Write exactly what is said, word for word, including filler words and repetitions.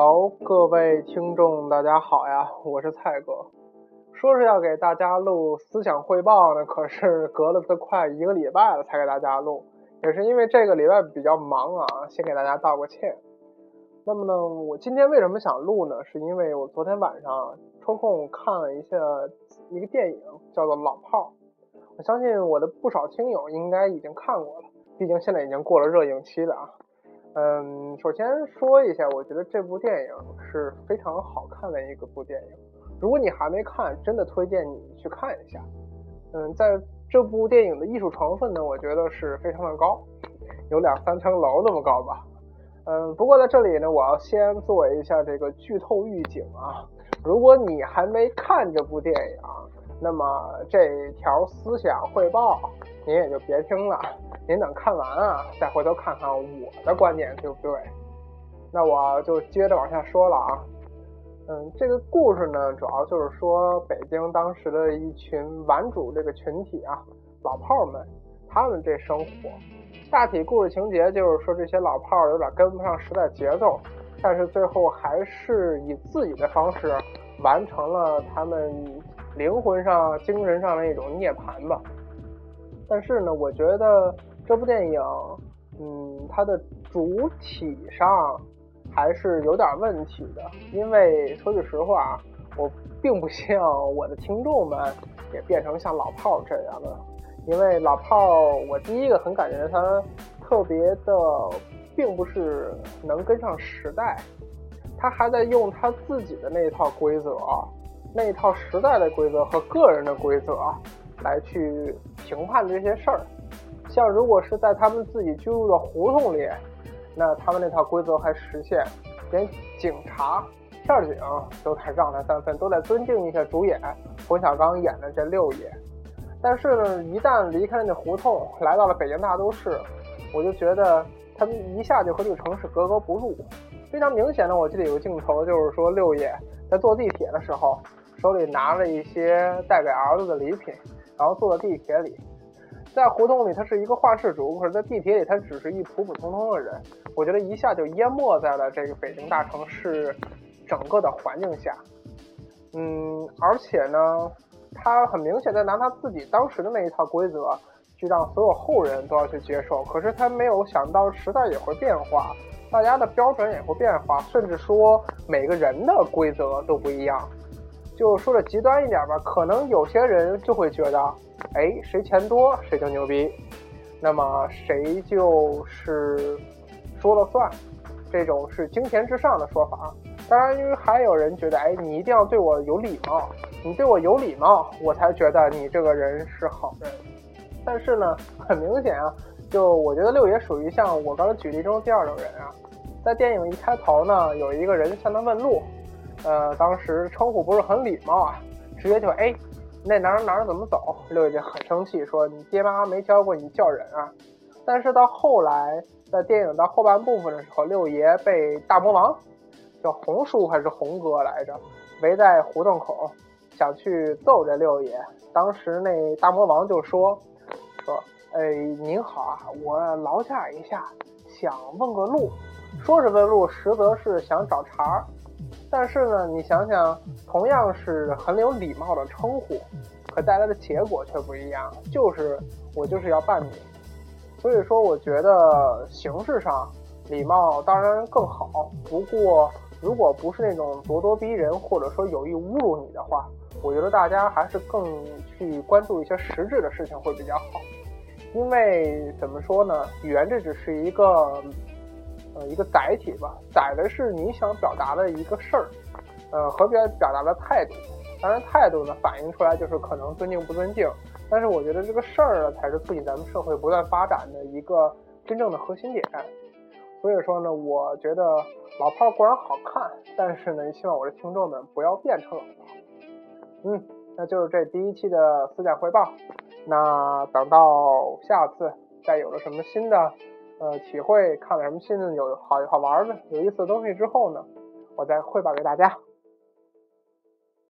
Hello， 各位听众，大家好呀，我是蔡哥。说是要给大家录思想汇报呢，可是隔了都快一个礼拜了才给大家录，也是因为这个礼拜比较忙啊，先给大家道个歉。那么呢，我今天为什么想录呢？是因为我昨天晚上抽空看了一下一个电影，叫做《老炮儿》。我相信我的不少听友应该已经看过了，毕竟现在已经过了热映期了啊。嗯，首先说一下，我觉得这部电影是非常好看的一个部电影。如果你还没看，真的推荐你去看一下。嗯，在这部电影的艺术成分呢，我觉得是非常的高，有两三层楼那么高吧。嗯，不过在这里呢，我要先做一下这个剧透预警啊。如果你还没看这部电影，那么这条思想汇报您也就别听了，您等看完啊，再回头看看我的观点对不对？那我就接着往下说了啊。嗯，这个故事呢，主要就是说北京当时的一群顽主这个群体啊，老炮们，他们这生活。大体故事情节就是说，这些老炮有点跟不上时代节奏，但是最后还是以自己的方式完成了他们灵魂上精神上的一种涅槃吧。但是呢，我觉得这部电影嗯，它的主体上还是有点问题的，因为说句实话，我并不希望我的听众们也变成像老炮这样的。因为老炮我第一个很感觉他特别的并不是能跟上时代，他还在用他自己的那一套规则，那一套时代的规则和个人的规则来去评判这些事儿。像如果是在他们自己居住的胡同里，那他们那套规则还实现，连警察片警都得让他三分，都得尊敬一下主演冯小刚演的这六爷。但是呢，一旦离开那胡同来到了北京大都市，我就觉得他们一下就和这个城市格格不入。非常明显的，我记得有个镜头就是说，六爷在坐地铁的时候手里拿了一些带给儿子的礼品，然后坐到地铁里。在胡同里他是一个画室主，可是在地铁里他只是一普普通通的人。我觉得一下就淹没在了这个北京大城市整个的环境下。嗯，而且呢，他很明显在拿他自己当时的那一套规则去让所有后人都要去接受，可是他没有想到时代也会变化，大家的标准也会变化，甚至说每个人的规则都不一样。就说的极端一点吧，可能有些人就会觉得，哎，谁钱多谁就牛逼，那么谁就是说了算，这种是金钱至上的说法。当然，因为还有人觉得，哎，你一定要对我有礼貌，你对我有礼貌，我才觉得你这个人是好人。但是呢，很明显啊，就我觉得六爷属于像我刚才举例中第二种人啊。在电影一开头呢，有一个人向他问路。呃，当时称呼不是很礼貌啊，直接就哎，那哪儿哪儿怎么走？六爷就很生气，说你爹妈没教过你叫人啊。但是到后来，在电影到后半部分的时候，六爷被大魔王叫红叔还是红哥来着，围在胡同口，想去揍这六爷。当时那大魔王就说说，哎，您好啊，我劳驾一下，想问个路。说是问路，实则是想找茬儿。但是呢，你想想，同样是很有礼貌的称呼，可带来的结果却不一样，就是我就是要办你。所以说，我觉得形式上礼貌当然更好，不过如果不是那种咄咄逼人或者说有意侮辱你的话，我觉得大家还是更去关注一些实质的事情会比较好。因为怎么说呢，语言这只是一个呃，一个载体吧，载的是你想表达的一个事儿，呃，和别人表达的态度。当然，态度呢反映出来就是可能尊敬不尊敬，但是我觉得这个事儿呢才是促进咱们社会不断发展的一个真正的核心点。所以说呢，我觉得老炮固然好看，但是呢，希望我的听众们不要变成老炮。嗯，那就是这第一期的思想汇报。那等到下次再有了什么新的。呃，体会看了什么新的有好好玩的有意思的东西之后呢，我再汇报给大家。